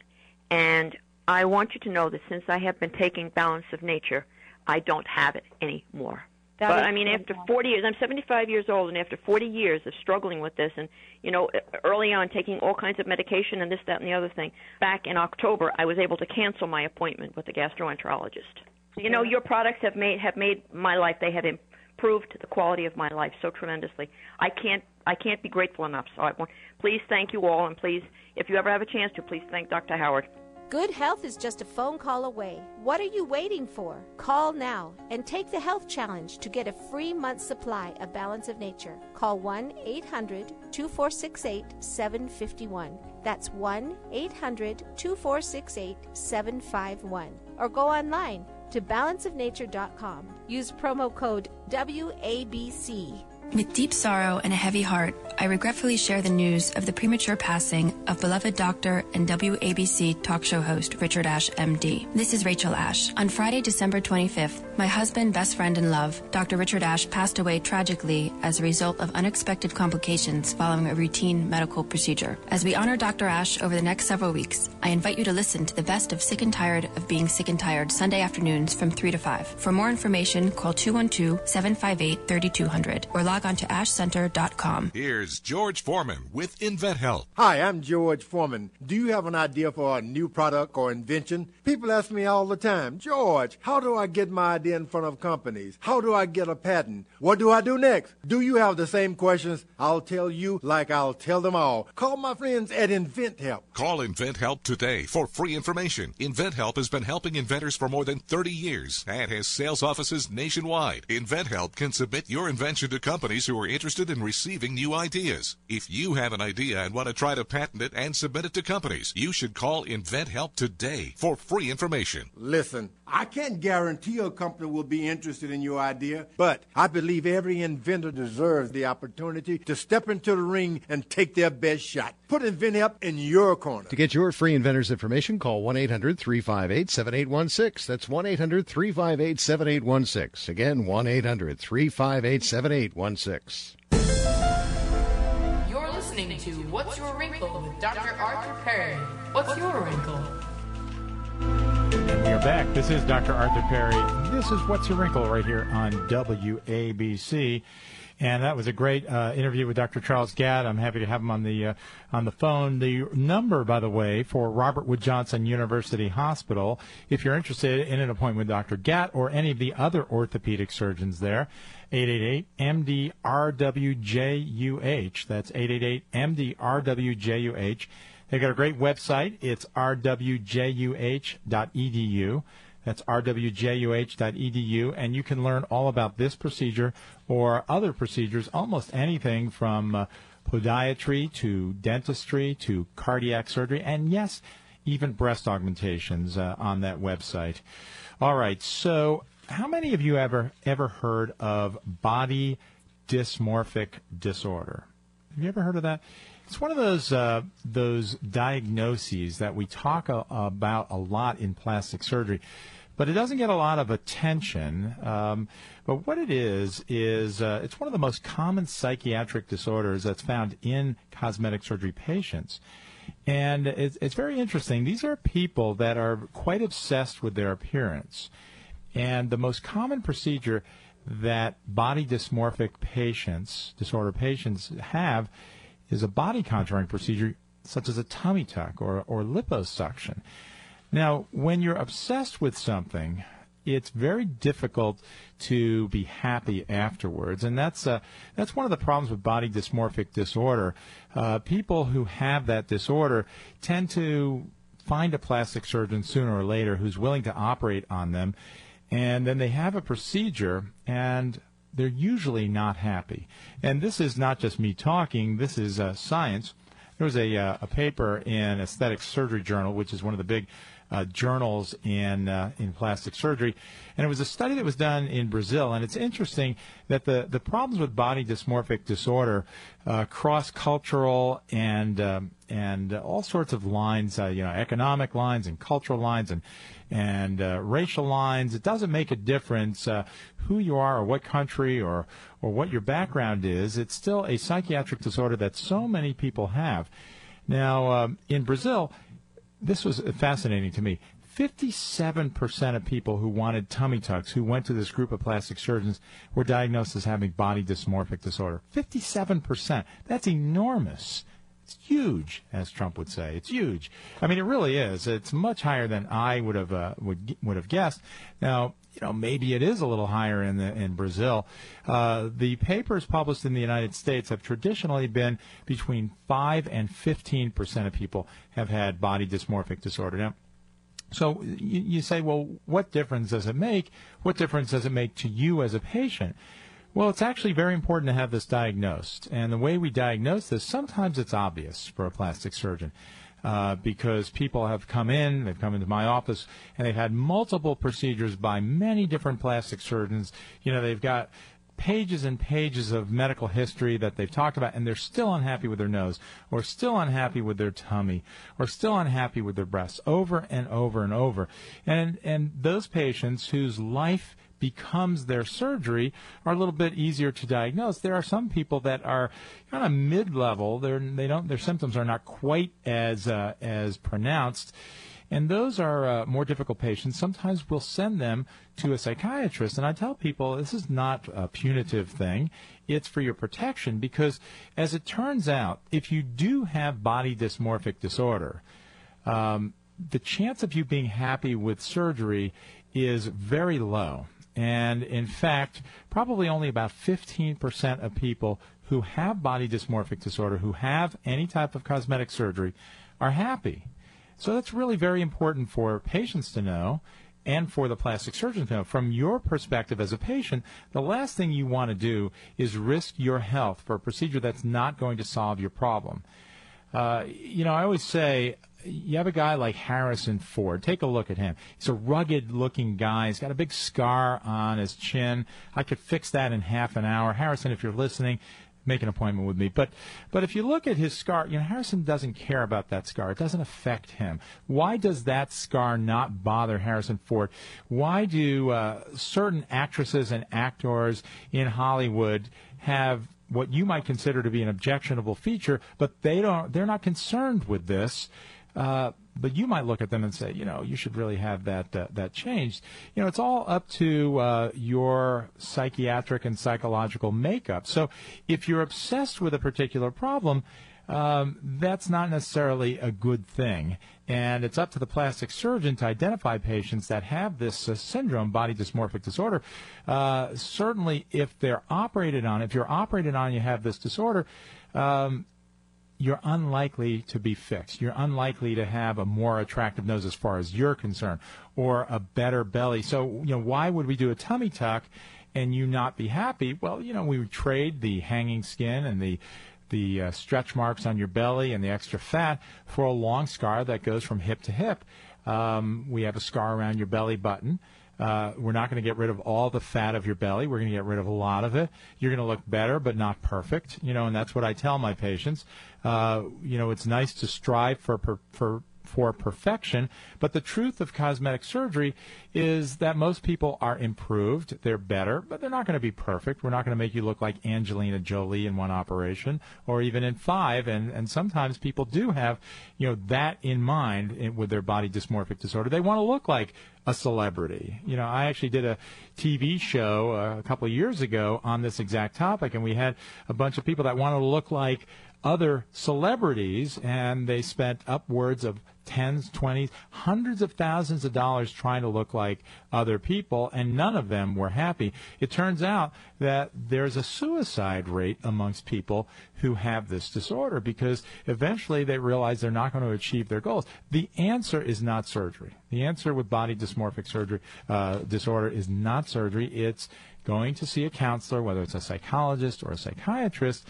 And I want you to know that since I have been taking Balance of Nature, I don't have it anymore. But, I mean, after 40 years, I'm 75 years old, and after 40 years of struggling with this and, you know, early on taking all kinds of medication and this, that, and the other thing, back in October, I was able to cancel my appointment with the gastroenterologist. You know, your products have made my life. They have improved the quality of my life so tremendously. I can't be grateful enough. So I want, please thank you all, and please, if you ever have a chance to, please thank Dr. Howard. Good health is just a phone call away. What are you waiting for? Call now and take the health challenge to get a free month supply of Balance of Nature. Call 1-800-2468-751. That's 1-800-2468-751. Or go online to balanceofnature.com. Use promo code WABC. With deep sorrow and a heavy heart, I regretfully share the news of the premature passing of beloved doctor and WABC talk show host Richard Ash, MD. This is Rachel Ash. On Friday, December 25th, my husband, best friend, and love, Dr. Richard Ash, passed away tragically as a result of unexpected complications following a routine medical procedure. As we honor Dr. Ash over the next several weeks, I invite you to listen to the best of Sick and Tired of Being Sick and Tired Sunday afternoons from 3 to 5. For more information, call 212-758-3200 or live blog onto ashcenter.com. Here's George Foreman with InventHelp. Hi, I'm George Foreman. Do you have an idea for a new product or invention? People ask me all the time, George, how do I get my idea in front of companies? How do I get a patent? What do I do next? Do you have the same questions? I'll tell you like I'll tell them all. Call my friends at InventHelp. Call InventHelp today for free information. InventHelp has been helping inventors for more than 30 years and has sales offices nationwide. InventHelp can submit your invention to companies who are interested in receiving new ideas. If you have an idea and want to try to patent it and submit it to companies, you should call InventHelp today for free information. Listen, I can't guarantee a company will be interested in your idea, but I believe every inventor deserves the opportunity to step into the ring and take their best shot. Put InventHelp in your corner. To get your free inventor's information, call 1-800-358-7816. That's 1-800-358-7816. Again, 1-800-358-7816. You're listening to What's Your Wrinkle with Dr. Arthur Perry. What's your wrinkle? And we are back. This is Dr. Arthur Perry. This is What's Your Wrinkle right here on WABC. And that was a great interview with Dr. Charles Gadd. I'm happy to have him on the phone. The number, by the way, for Robert Wood Johnson University Hospital, if you're interested in an appointment with Dr. Gadd or any of the other orthopedic surgeons there, 888-MD-RWJUH. That's 888-MD-RWJUH. They've got a great website. It's rwjuh.edu. That's rwjuh.edu, and you can learn all about this procedure or other procedures, almost anything from podiatry to dentistry to cardiac surgery, and yes, even breast augmentations on that website. All right, so how many of you ever heard of body dysmorphic disorder? Have you ever heard of that? It's one of those diagnoses that we talk about a lot in plastic surgery, but it doesn't get a lot of attention. But what it is it's one of the most common psychiatric disorders that's found in cosmetic surgery patients. And it's very interesting. These are people that are quite obsessed with their appearance. And the most common procedure that body dysmorphic disorder patients have is a body contouring procedure such as a tummy tuck or liposuction. Now, when you're obsessed with something, it's very difficult to be happy afterwards, and that's one of the problems with body dysmorphic disorder. People who have that disorder tend to find a plastic surgeon sooner or later who's willing to operate on them, and then they have a procedure, and they're usually not happy. And this is not just me talking. This is science. There was a paper in Aesthetic Surgery Journal, which is one of the big journals in plastic surgery. And it was a study that was done in Brazil. And it's interesting that the problems with body dysmorphic disorder cross-cultural and all sorts of lines, economic lines and cultural lines and racial lines. It doesn't make a difference who you are or what country or what your background is. It's still a psychiatric disorder that so many people have. Now, in Brazil, this was fascinating to me. 57% of people who wanted tummy tucks, who went to this group of plastic surgeons, were diagnosed as having body dysmorphic disorder. 57%. That's enormous. It's huge, as Trump would say. It's huge. I mean, it really is. It's much higher than I would have guessed. Now, maybe it is a little higher in Brazil. The papers published in the United States have traditionally been between 5 and 15% of people have had body dysmorphic disorder. Now, so you say, well, what difference does it make? What difference does it make to you as a patient? Well, it's actually very important to have this diagnosed. And the way we diagnose this, sometimes it's obvious for a plastic surgeon because people have they've come into my office, and they've had multiple procedures by many different plastic surgeons. They've got pages and pages of medical history that they've talked about, and they're still unhappy with their nose, or still unhappy with their tummy, or still unhappy with their breasts, over and over and over. And those patients whose life becomes their surgery are a little bit easier to diagnose. There are some people that are kind of mid-level. Their symptoms are not quite as pronounced, And those are more difficult patients. Sometimes we'll send them to a psychiatrist. And I tell people this is not a punitive thing. It's for your protection because, as it turns out, if you do have body dysmorphic disorder, the chance of you being happy with surgery is very low. And, in fact, probably only about 15% of people who have body dysmorphic disorder, who have any type of cosmetic surgery, are happy. So that's really very important for patients to know and for the plastic surgeon to know. From your perspective as a patient, the last thing you want to do is risk your health for a procedure that's not going to solve your problem. You know, I always say, you have a guy like Harrison Ford. Take a look at him. He's a rugged-looking guy. He's got a big scar on his chin. I could fix that in half an hour. Harrison, if you're listening, make an appointment with me. But if you look at his scar, you know, Harrison doesn't care about that scar. It doesn't affect him. Why does that scar not bother Harrison Ford? Why do certain actresses and actors in Hollywood have what you might consider to be an objectionable feature, but they're not concerned with this? But you might look at them and say, you know, you should really have that changed. You know, it's all up to your psychiatric and psychological makeup. So if you're obsessed with a particular problem, that's not necessarily a good thing. And it's up to the plastic surgeon to identify patients that have this syndrome, body dysmorphic disorder. Certainly if they're operated on, if you're operated on, you have this disorder, you're unlikely to be fixed. You're unlikely to have a more attractive nose as far as you're concerned, or a better belly. So, you know, why would we do a tummy tuck and you not be happy? Well, you know, we would trade the hanging skin and the stretch marks on your belly and the extra fat for a long scar that goes from hip to hip. We have a scar around your belly button. We're not going to get rid of all the fat of your belly. We're going to get rid of a lot of it. You're going to look better, but not perfect. You know, and that's what I tell my patients. You know, it's nice to strive for perfection, but the truth of cosmetic surgery is that most people are improved. They're better, but they're not going to be perfect. We're not going to make you look like Angelina Jolie in one operation or even in five, and sometimes people do have, you know, that in mind with their body dysmorphic disorder. They want to look like a celebrity. You know, I actually did a TV show a couple of years ago on this exact topic, and we had a bunch of people that wanted to look like other celebrities, and they spent upwards of tens, twenties, hundreds of thousands of dollars trying to look like other people, and none of them were happy. It turns out that there's a suicide rate amongst people who have this disorder because eventually they realize they're not going to achieve their goals. The answer is not surgery. The answer with body dysmorphic surgery disorder is not surgery. It's going to see a counselor, whether it's a psychologist or a psychiatrist,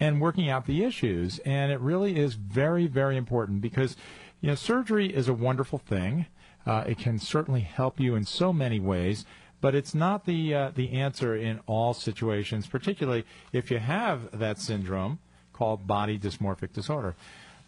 and working out the issues. And it really is very, very important because, you know, surgery is a wonderful thing. It can certainly help you in so many ways, but it's not the answer in all situations, particularly if you have that syndrome called body dysmorphic disorder.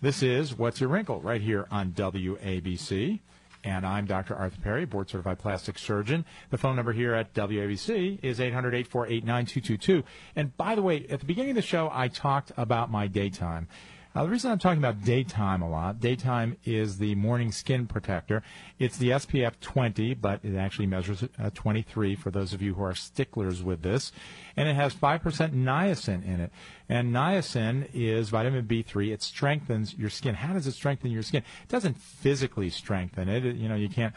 This is What's Your Wrinkle right here on WABC. And I'm Dr. Arthur Perry, board-certified plastic surgeon. The phone number here at WABC is 800-848-9222. And by the way, at the beginning of the show, I talked about my daytime. The reason I'm talking about daytime a lot, daytime is the morning skin protector. It's the SPF 20, but it actually measures 23 for those of you who are sticklers with this. And it has 5% niacin in it. And niacin is vitamin B3. It strengthens your skin. How does it strengthen your skin? It doesn't physically strengthen it. You know, you can't,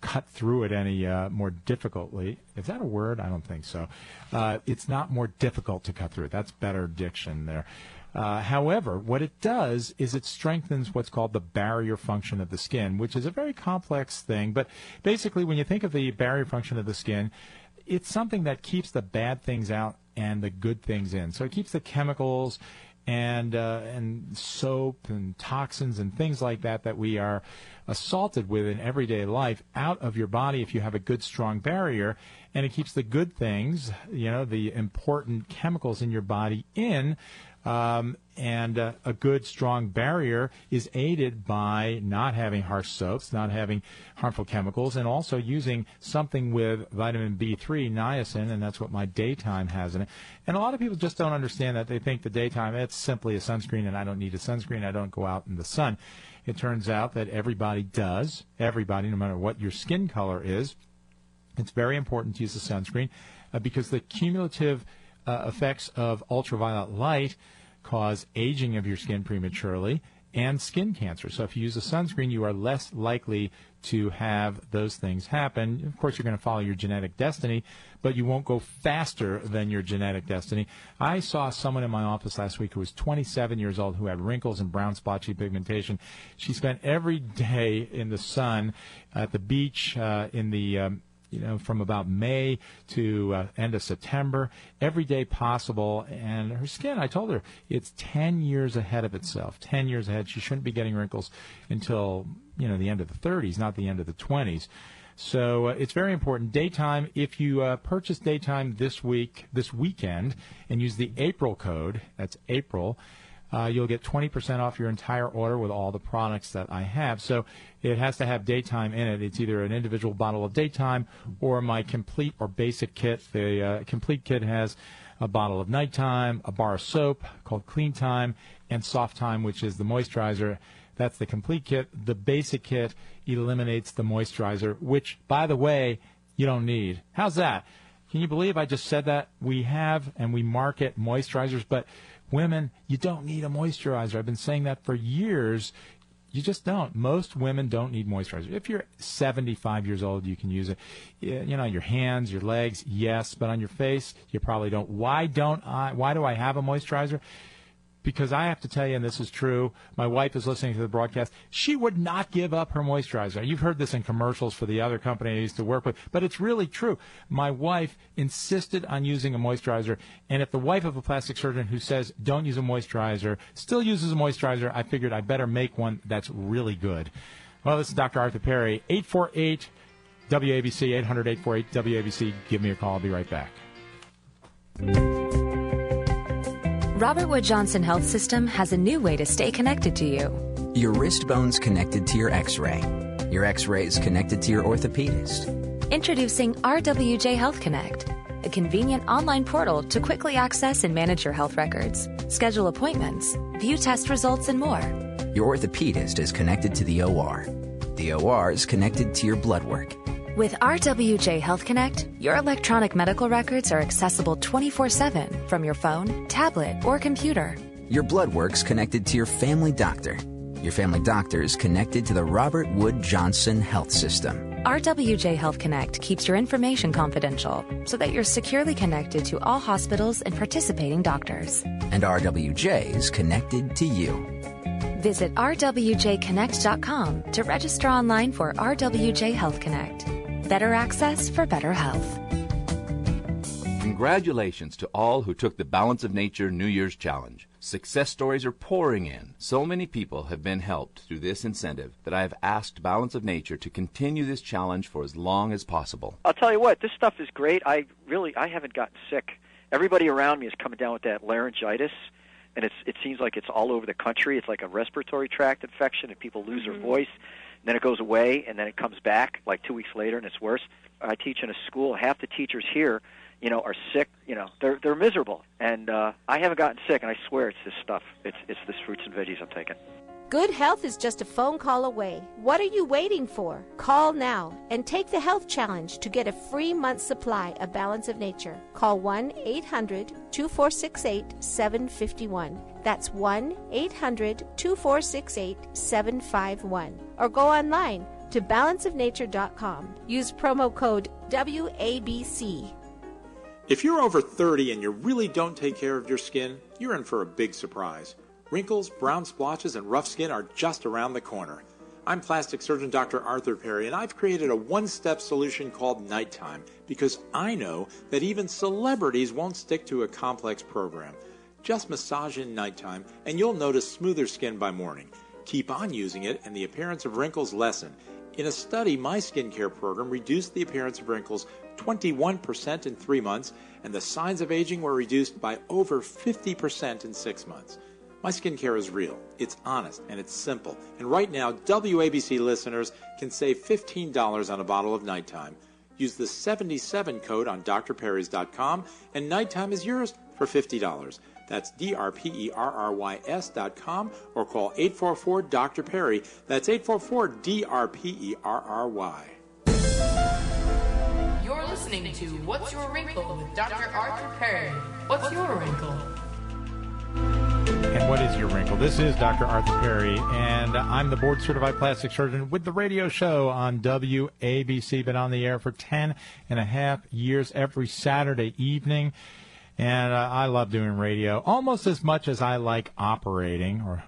cut through it any more difficultly. Is that a word? I don't think so. It's not more difficult to cut through it. That's better diction there. However, what it does is it strengthens what's called the barrier function of the skin, which is a very complex thing. But basically, when you think of the barrier function of the skin, it's something that keeps the bad things out and the good things in. So it keeps the chemicals and soap and toxins and things like that we are assaulted with in everyday life out of your body if you have a good, strong barrier, and it keeps the good things, you know, the important chemicals in your body in, And a good, strong barrier is aided by not having harsh soaps, not having harmful chemicals, and also using something with vitamin B3, niacin, and that's what my daytime has in it. And a lot of people just don't understand that. They think the daytime, it's simply a sunscreen, and I don't need a sunscreen. I don't go out in the sun. It turns out that everybody does. Everybody, no matter what your skin color is, it's very important to use a sunscreen because the cumulative effects of ultraviolet light cause aging of your skin prematurely and skin cancer. So if you use a sunscreen, you are less likely to have those things happen. Of course, you're going to follow your genetic destiny, but you won't go faster than your genetic destiny. I saw someone in my office last week who was 27 years old who had wrinkles and brown splotchy pigmentation. She spent every day in the sun, at the beach, in the from about May to end of September, every day possible. And her skin, I told her, it's 10 years ahead of itself, 10 years ahead. She shouldn't be getting wrinkles until, the end of the 30s, not the end of the 20s. So it's very important. Daytime, if you purchase daytime this weekend, and use the April code, that's April, you'll get 20% off your entire order with all the products that I have. So it has to have daytime in it. It's either an individual bottle of daytime or my complete or basic kit. The complete kit has a bottle of nighttime, a bar of soap called Clean Time, and Soft Time, which is the moisturizer. That's the complete kit. The basic kit eliminates the moisturizer, which, by the way, you don't need. How's that? Can you believe I just said that? We have and we market moisturizers, but women, you don't need a moisturizer. I've been saying that for years. You just don't. Most women don't need moisturizer. If you're 75 years old, you can use it. Your hands, your legs, yes, but on your face, you probably don't. Why do I have a moisturizer? Because I have to tell you, and this is true, my wife is listening to the broadcast, she would not give up her moisturizer. You've heard this in commercials for the other company I used to work with, but it's really true. My wife insisted on using a moisturizer, and if the wife of a plastic surgeon who says don't use a moisturizer still uses a moisturizer, I figured I better make one that's really good. Well, this is Dr. Arthur Perry, 848-WABC, 800-848-WABC. Give me a call. I'll be right back. Robert Wood Johnson Health System has a new way to stay connected to you. Your wrist bone's connected to your x-ray. Your x-ray is connected to your orthopedist. Introducing RWJ Health Connect, a convenient online portal to quickly access and manage your health records, schedule appointments, view test results, and more. Your orthopedist is connected to the OR. The OR is connected to your blood work. With RWJ Health Connect, your electronic medical records are accessible 24/7 from your phone, tablet, or computer. Your blood work's connected to your family doctor. Your family doctor is connected to the Robert Wood Johnson Health System. RWJ Health Connect keeps your information confidential so that you're securely connected to all hospitals and participating doctors. And RWJ is connected to you. Visit rwjconnect.com to register online for RWJ Health Connect. Better access for better health. Congratulations to all who took the Balance of Nature New Year's Challenge. Success stories are pouring in. So many people have been helped through this incentive that I have asked Balance of Nature to continue this challenge for as long as possible. I'll tell you what, this stuff is great. I haven't gotten sick. Everybody around me is coming down with that laryngitis, and it seems like it's all over the country. It's like a respiratory tract infection, and people lose their voice. Then it goes away, and then it comes back like 2 weeks later, and it's worse. I teach in a school. Half the teachers here, are sick. They're miserable. And I haven't gotten sick, and I swear it's this stuff. It's this fruits and veggies I'm taking. Good health is just a phone call away. What are you waiting for? Call now and take the health challenge to get a free month's supply of Balance of Nature. Call 1-800-2468-751. That's 1-800-2468-751. Or go online to balanceofnature.com. Use promo code WABC. If you're over 30 and you really don't take care of your skin, you're in for a big surprise. Wrinkles, brown splotches, and rough skin are just around the corner. I'm plastic surgeon Dr. Arthur Perry, and I've created a one-step solution called Nighttime because I know that even celebrities won't stick to a complex program. Just massage in nighttime, and you'll notice smoother skin by morning. Keep on using it, and the appearance of wrinkles lessen. In a study, my skincare program reduced the appearance of wrinkles 21% in 3 months, and the signs of aging were reduced by over 50% in 6 months. My skincare is real, it's honest, and it's simple. And right now, WABC listeners can save $15 on a bottle of Nighttime. Use the 77 code on drperrys.com, and Nighttime is yours for $50. That's DRPERRYS.com, or call 844-DR-PERRY. That's 844-DRPERRY. You're listening to What's Your Wrinkle with Dr. Arthur Perry. What's your wrinkle? And what is your wrinkle? This is Dr. Arthur Perry, and I'm the board-certified plastic surgeon with the radio show on WABC. Been on the air for 10.5 years every Saturday evening, and I love doing radio almost as much as I like operating. Or,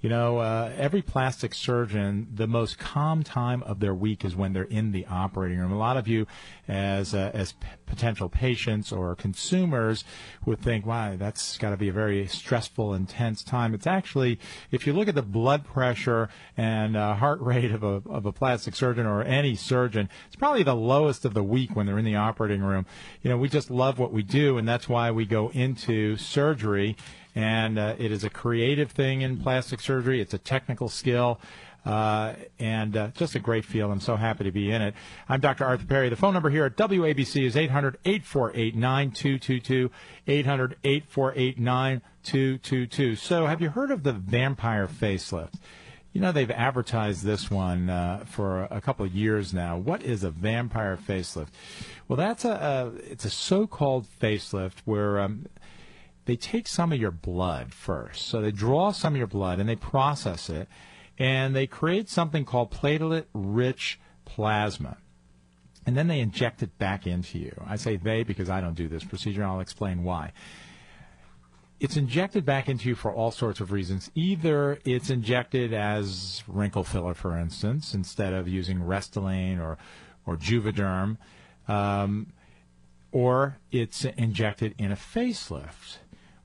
you know, every plastic surgeon, the most calm time of their week is when they're in the operating room. A lot of you as potential patients or consumers would think, wow, that's got to be a very stressful, intense time. It's actually, if you look at the blood pressure and heart rate of a plastic surgeon or any surgeon, it's probably the lowest of the week when they're in the operating room. You know, we just love what we do, and that's why we go into surgery. And it is a creative thing in plastic surgery. It's a technical skill, and just a great field. I'm so happy to be in it. I'm Dr. Arthur Perry. The phone number here at WABC is 800-848-9222, 800-848-9222. So have you heard of the vampire facelift? You know, they've advertised this one for a couple of years now. What is a vampire facelift? Well, that's it's a so-called facelift where they take some of your blood first. So they draw some of your blood and they process it, and they create something called platelet-rich plasma. And then they inject it back into you. I say they because I don't do this procedure, and I'll explain why. It's injected back into you for all sorts of reasons. Either it's injected as wrinkle filler, for instance, instead of using Restylane or Juvederm, or it's injected in a facelift,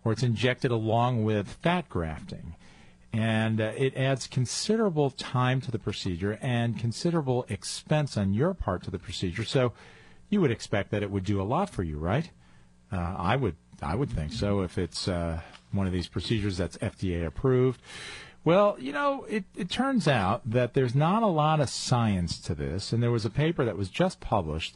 or it's injected along with fat grafting. And it adds considerable time to the procedure and considerable expense on your part to the procedure. So you would expect that it would do a lot for you, right? I would think so if it's one of these procedures that's FDA approved. Well, you know, it turns out that there's not a lot of science to this, and there was a paper that was just published.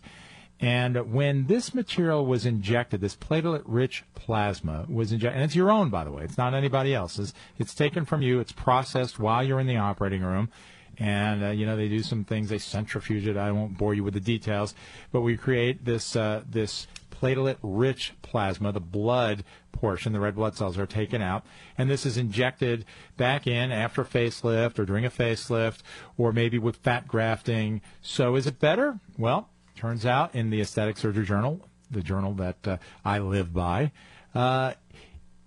And when this material was injected, this platelet-rich plasma was injected, and it's your own, by the way. It's not anybody else's. It's taken from you. It's processed while you're in the operating room. And, you know, they do some things. They centrifuge it. I won't bore you with the details. But we create this platelet-rich plasma, the blood portion. The red blood cells are taken out. And this is injected back in after a facelift or during a facelift or maybe with fat grafting. So is it better? Well, turns out in the Aesthetic Surgery Journal, the journal that I live by,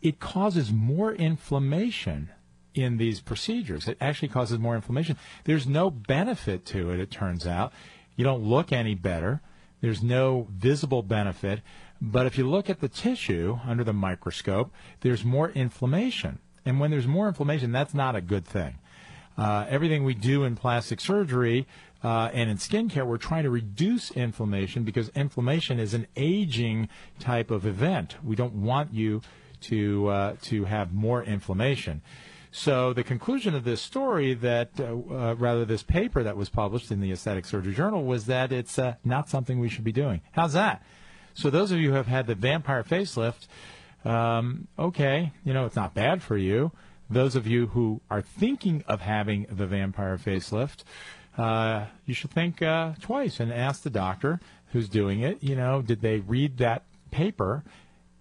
it causes more inflammation in these procedures. It actually causes more inflammation. There's no benefit to it, it turns out. You don't look any better. There's no visible benefit. But if you look at the tissue under the microscope, there's more inflammation. And when there's more inflammation, that's not a good thing. Everything we do in plastic surgery and in skincare, we're trying to reduce inflammation because inflammation is an aging type of event. We don't want you to have more inflammation. So the conclusion of this story, that rather this paper that was published in the Aesthetic Surgery Journal, was that it's not something we should be doing. How's that? So those of you who have had the vampire facelift, okay, you know, it's not bad for you. Those of you who are thinking of having the vampire facelift, you should think twice and ask the doctor who's doing it, you know, did they read that paper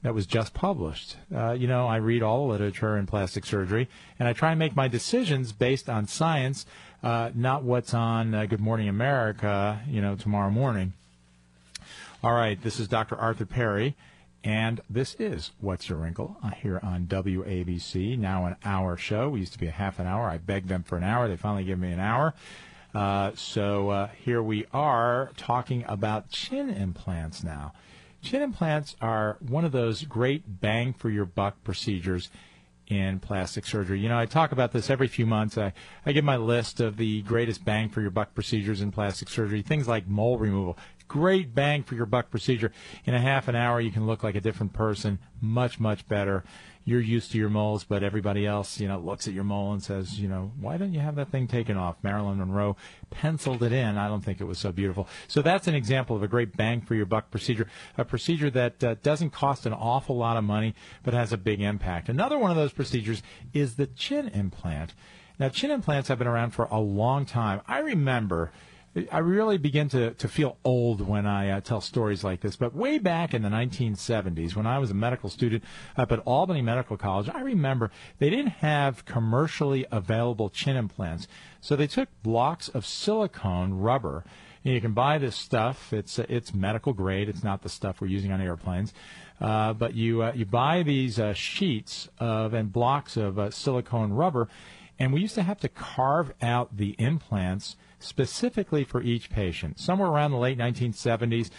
that was just published? You know, I read all the literature in plastic surgery, and I try and make my decisions based on science, not what's on Good Morning America, you know, tomorrow morning. All right, this is Dr. Arthur Perry. And this is What's Your Wrinkle here on WABC, now an hour show. We used to be a half an hour. I begged them for an hour. They finally gave me an hour. So here we are talking about chin implants now. Chin implants are one of those great bang-for-your-buck procedures in plastic surgery. You know, I talk about this every few months. I give my list of the greatest bang-for-your-buck procedures in plastic surgery, things like mole removal. great bang for your buck procedure. In a half an hour, you can look like a different person, much, much better. You're used to your moles, but everybody else, you know, looks at your mole and says, you know, why didn't you have that thing taken off? Marilyn Monroe penciled it in. I don't think it was so beautiful. So that's an example of a great bang for your buck procedure, a procedure that doesn't cost an awful lot of money but has a big impact. Another one of those procedures is the chin implant. Now, chin implants have been around for a long time. I remember, I really begin to feel old when I tell stories like this, but way back in the 1970s, when I was a medical student up at Albany Medical College, I remember they didn't have commercially available chin implants. So they took blocks of silicone rubber, and you can buy this stuff. It's medical grade. It's not the stuff we're using on airplanes. But you buy these sheets of and blocks of silicone rubber, and we used to have to carve out the implants specifically for each patient. Somewhere around the late 1970s,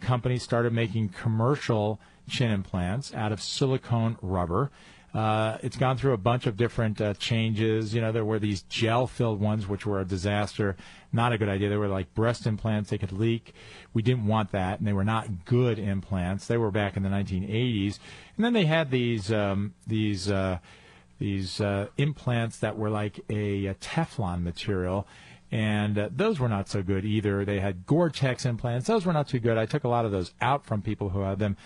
companies started making commercial chin implants out of silicone rubber. It's gone through a bunch of different changes. You know, there were these gel-filled ones, which were a disaster, not a good idea. They were like breast implants. They could leak. We didn't want that, and they were not good implants. They were back in the 1980s. And then they had these implants that were like a Teflon material, and those were not so good either. They had Gore-Tex implants. Those were not too good. I took a lot of those out from people who had them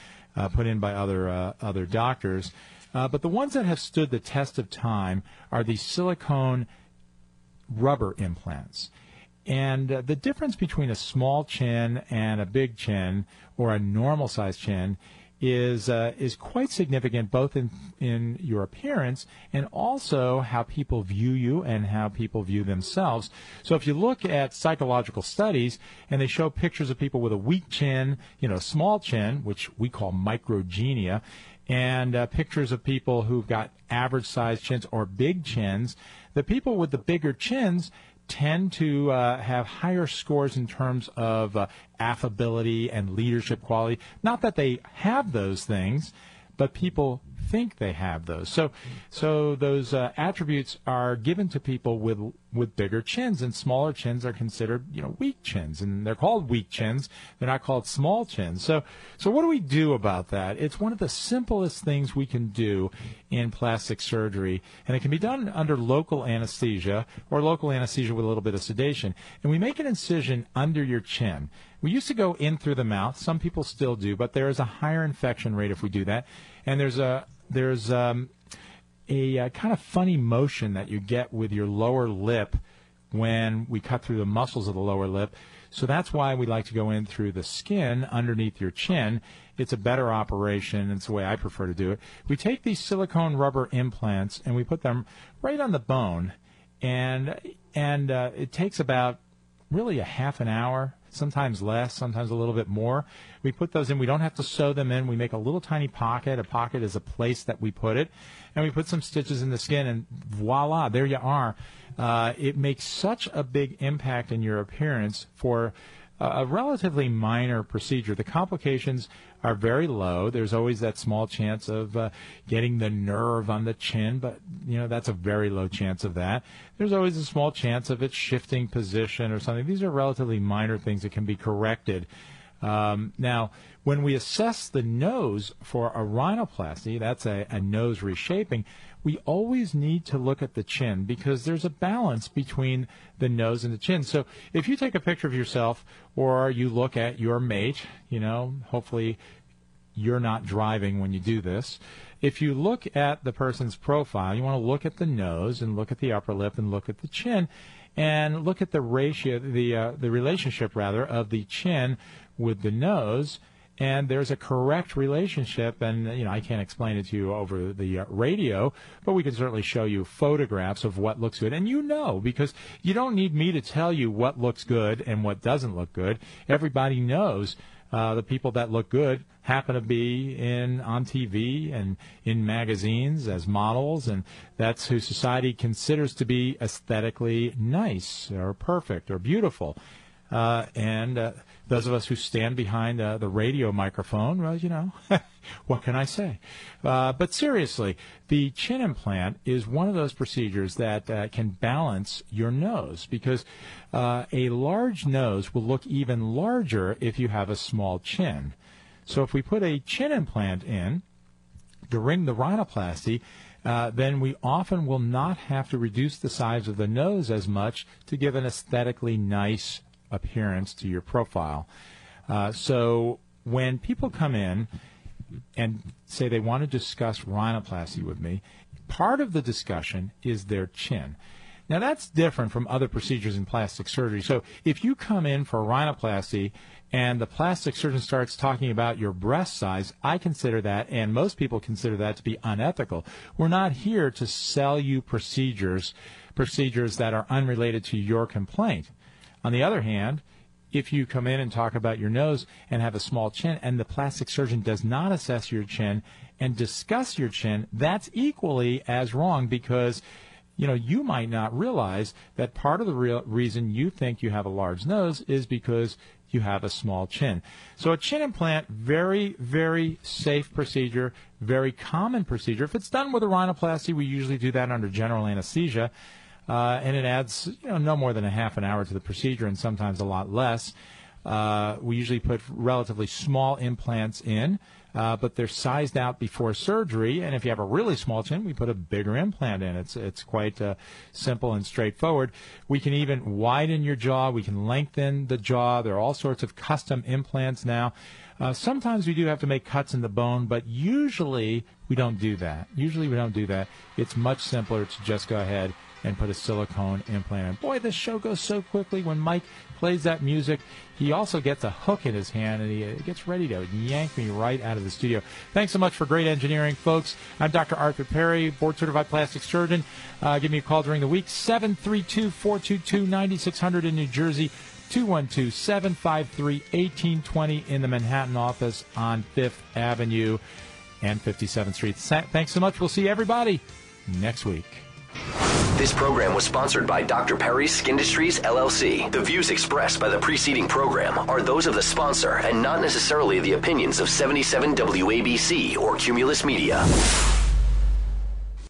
put in by other doctors. But the ones that have stood the test of time are the silicone rubber implants. And the difference between a small chin and a big chin or a normal-sized chin is quite significant, both in your appearance and also how people view you and how people view themselves. So if you look at psychological studies and they show pictures of people with a weak chin, you know, small chin, which we call microgenia, and pictures of people who've got average-sized chins or big chins, the people with the bigger chins tend to have higher scores in terms of affability and leadership quality. Not that they have those things, but people think they have those. So those attributes are given to people with bigger chins, and smaller chins are considered, you know, weak chins, and they're called weak chins. They're not called small chins. So what do we do about that? It's one of the simplest things we can do in plastic surgery, and it can be done under local anesthesia or local anesthesia with a little bit of sedation. And we make an incision under your chin. We used to go in through the mouth. Some people still do, but there is a higher infection rate if we do that. And there's a kind of funny motion that you get with your lower lip when we cut through the muscles of the lower lip. So that's why we like to go in through the skin underneath your chin. It's a better operation. It's the way I prefer to do it. We take these silicone rubber implants and we put them right on the bone, and it takes about really a half an hour, sometimes less, sometimes a little bit more. We put those in. We don't have to sew them in. We make a little tiny pocket. A pocket is a place that we put it. And we put some stitches in the skin, and voila, there you are. It makes such a big impact in your appearance for a relatively minor procedure. The complications are very low. There's always that small chance of getting the nerve on the chin, but, you know, that's a very low chance of that. There's always a small chance of it shifting position or something. These are relatively minor things that can be corrected. Now, when we assess the nose for a rhinoplasty, that's a nose reshaping, we always need to look at the chin because there's a balance between the nose and the chin. So if you take a picture of yourself or you look at your mate, you know, hopefully you're not driving when you do this. If you look at the person's profile, you want to look at the nose and look at the upper lip and look at the chin and look at the ratio, the relationship, rather, of the chin with the nose, and there's a correct relationship. And, you know, I can't explain it to you over the radio, but we can certainly show you photographs of what looks good. And you know, because you don't need me to tell you what looks good and what doesn't look good. Everybody knows. The people that look good happen to be on TV and in magazines as models, and that's who society considers to be aesthetically nice or perfect or beautiful. And those of us who stand behind the radio microphone, well, you know, what can I say? But seriously, the chin implant is one of those procedures that can balance your nose, because a large nose will look even larger if you have a small chin. So if we put a chin implant in during the rhinoplasty, then we often will not have to reduce the size of the nose as much to give an aesthetically nice appearance to your profile. So when people come in and say they want to discuss rhinoplasty with me, part of the discussion is their chin. Now, that's different from other procedures in plastic surgery. So if you come in for rhinoplasty and the plastic surgeon starts talking about your breast size, I consider that, and most people consider that, to be unethical. We're not here to sell you procedures that are unrelated to your complaint. On the other hand, if you come in and talk about your nose and have a small chin and the plastic surgeon does not assess your chin and discuss your chin, that's equally as wrong, because you know, you might not realize that part of the real reason you think you have a large nose is because you have a small chin. So a chin implant, very, very safe procedure, very common procedure. If it's done with a rhinoplasty, we usually do that under general anesthesia, and it adds, you know, no more than a half an hour to the procedure, and sometimes a lot less. We usually put relatively small implants in, but they're sized out before surgery, and if you have a really small chin, we put a bigger implant in. It's quite simple and straightforward. We can even widen your jaw. We can lengthen the jaw. There are all sorts of custom implants now. Sometimes we do have to make cuts in the bone, but usually we don't do that. It's much simpler to just go ahead and put a silicone implant in. Boy, this show goes so quickly. When Mike plays that music, he also gets a hook in his hand, and he gets ready to yank me right out of the studio. Thanks so much for great engineering, folks. I'm Dr. Arthur Perry, board-certified plastic surgeon. Give me a call during the week, 732-422-9600 in New Jersey, 212-753-1820 in the Manhattan office on Fifth Avenue and 57th Street. Thanks so much. We'll see everybody next week. This program was sponsored by Dr. Perry's Skindustries, LLC. The views expressed by the preceding program are those of the sponsor and not necessarily the opinions of 77 WABC or Cumulus Media.